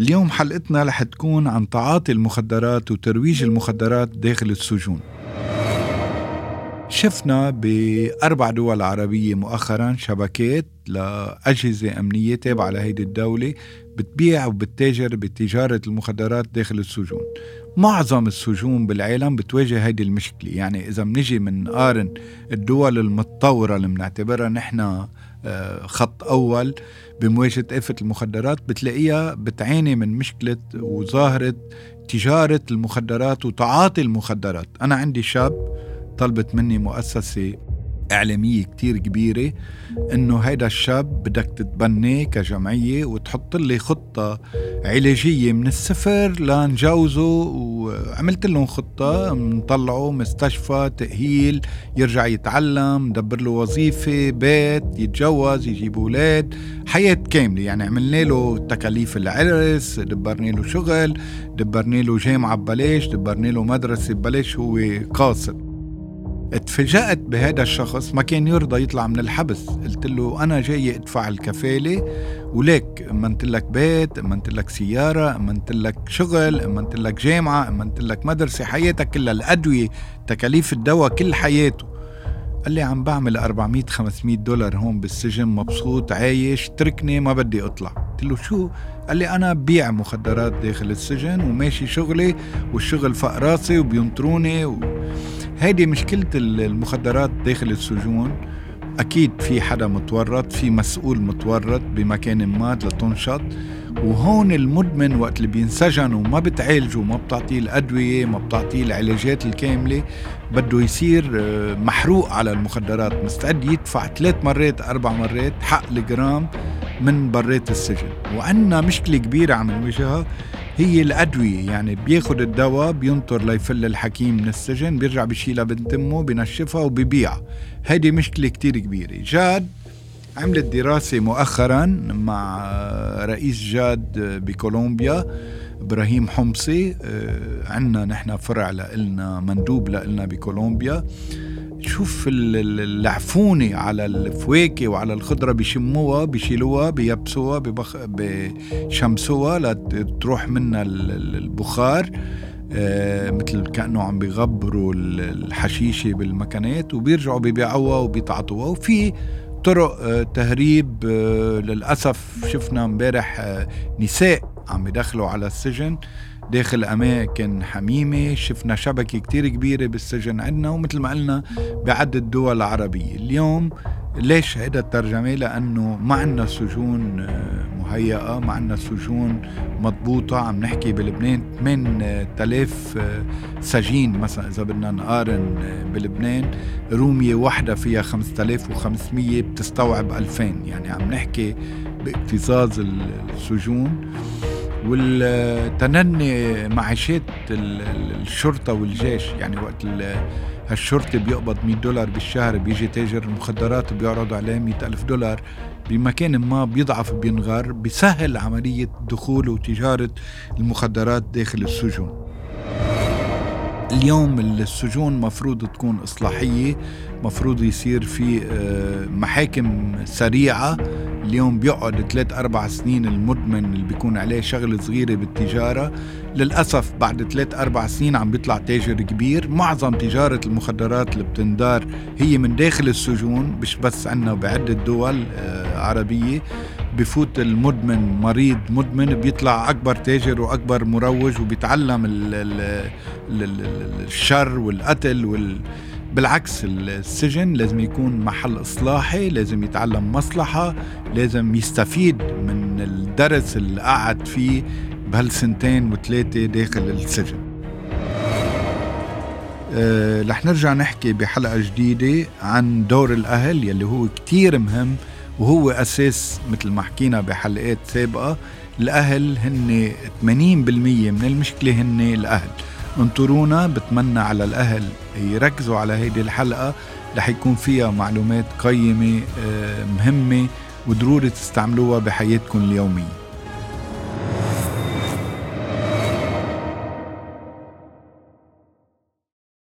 اليوم حلقتنا رح تكون عن تعاطي المخدرات وترويج المخدرات داخل السجون. شفنا بأربع دول عربية مؤخراً شبكات لأجهزة أمنية تابعة لهيدي الدولة بتبيع وبتتاجر بتجارة المخدرات داخل السجون. معظم السجون بالعالم بتواجه هيدي المشكلة. يعني إذا منجي من قارن الدول المتطورة اللي منعتبرها نحن خط أول بمواجهة آفة المخدرات، بتلاقيها بتعاني من مشكلة وظاهرة تجارة المخدرات وتعاطي المخدرات. أنا عندي شاب طلبت مني مؤسسة إعلامية كتير كبيرة إنه هيدا الشاب بدك تتبنيه كجمعية وتحط لي خطة علاجية من الصفر لنجاوزه، وعملت لهم خطة نطلعه مستشفى تأهيل، يرجع يتعلم، دبر له وظيفة، بيت، يتجوز، يجيب أولاد، حياة كاملة. يعني عملنا له تكاليف العرس، دبرنا له شغل، دبرنا له جامعة ببلاش، دبرنا له مدرسة ببلاش. هو قاصر. اتفاجأت بهذا الشخص ما كان يرضى يطلع من الحبس. قلت له أنا جاي أدفع الكفالة ولك، أمنت لك بيت، أمنت لك سيارة، أمنت لك شغل، أمنت لك جامعة، أمنت لك مدرسة، حياتك كلها، الأدوية، تكاليف الدواء، كل حياته. قال لي عم بعمل $400-500 هون بالسجن، مبسوط، عايش، تركني، ما بدي أطلع. قلت له شو؟ قال لي أنا بيع مخدرات داخل السجن وماشي شغلي، والشغل فق راسي وبينطروني هيدي مشكلة المخدرات داخل السجون. أكيد في حدا متورط، في مسؤول متورط بمكان ما لتنشط، وهون المدمن وقت اللي بينسجن وما بتعالجه، ما بتعطيه الأدوية، ما بتعطيه العلاجات الكاملة، بده يصير محروق على المخدرات، مستعد يدفع 3 مرات 4 مرات حق الجرام من برات السجن. وعندنا مشكلة كبيرة عم نواجهها هي الأدوية. يعني بياخد الدواء، بينطر ليفل الحكيم من السجن، بيرجع بيشيلها بنت أمه، بينشفها وبيبيعها. هذه مشكلة كتير كبيرة. جاد عملت دراسة مؤخراً مع رئيس جاد بكولومبيا إبراهيم حمصي، عنا نحن فرع لإلنا، مندوب لإلنا بكولومبيا. شوف العفونة على الفواكه وعلى الخضرة، بيشموها، بيشيلوها، بيبسوها، بيشمسوها لتروح منها البخار، مثل كأنه عم بيغبروا الحشيشة بالمكانات، وبيرجعوا بيبيعوها وبيتعاطوها. وفي طرق تهريب للأسف. شفنا مبارح نساء عم يدخلوا على السجن داخل أماكن حميمة. شفنا شبكة كتير كبيرة بالسجن عندنا، ومثل ما قلنا بعدد الدول العربية. اليوم ليش هيدا الترجمة؟ لأنه ما عنا سجون مهيئة، ما عنا سجون مضبوطة. عم نحكي بلبنان 8000 سجين مثلا، إذا بدنا نقارن بلبنان رومية واحدة فيها 5500 بتستوعب 2000. يعني عم نحكي باكتظاظ السجون. والتنني معاشات الشرطة والجيش، يعني وقت الشرطي بيقبض $100 بالشهر، بيجي تاجر المخدرات بيعرض عليه $100,000 بمكان ما، بيضعف، بينغار، بيسهل عملية دخول وتجارة المخدرات داخل السجون. اليوم السجون مفروض تكون إصلاحية، مفروض يصير في محاكم سريعة. اليوم بيقعد 3-4 سنين المدمن اللي بيكون عليه شغلة صغيرة بالتجارة، للأسف بعد 3-4 سنين عم بيطلع تاجر كبير. معظم تجارة المخدرات اللي بتندار هي من داخل السجون، مش بس عنا، بعدة دول عربية. بفوت المدمن، مريض مدمن، بيطلع أكبر تاجر وأكبر مروج، وبيتعلم الشر والقتل بالعكس السجن لازم يكون محل إصلاحي، لازم يتعلم مصلحة، لازم يستفيد من الدرس اللي قعد فيه بهال2 و3 سنين داخل السجن. رح نرجع نحكي بحلقة جديدة عن دور الأهل يلي هو كتير مهم، وهو أساس مثل ما حكينا بحلقات سابقة. الأهل هن 80% من المشكلة، هن الأهل. انطرونا، بتمنى على الأهل يركزوا على هيدي الحلقة، رح يكون فيها معلومات قيمة مهمة وضروري تستعملوها بحياتكم اليومية.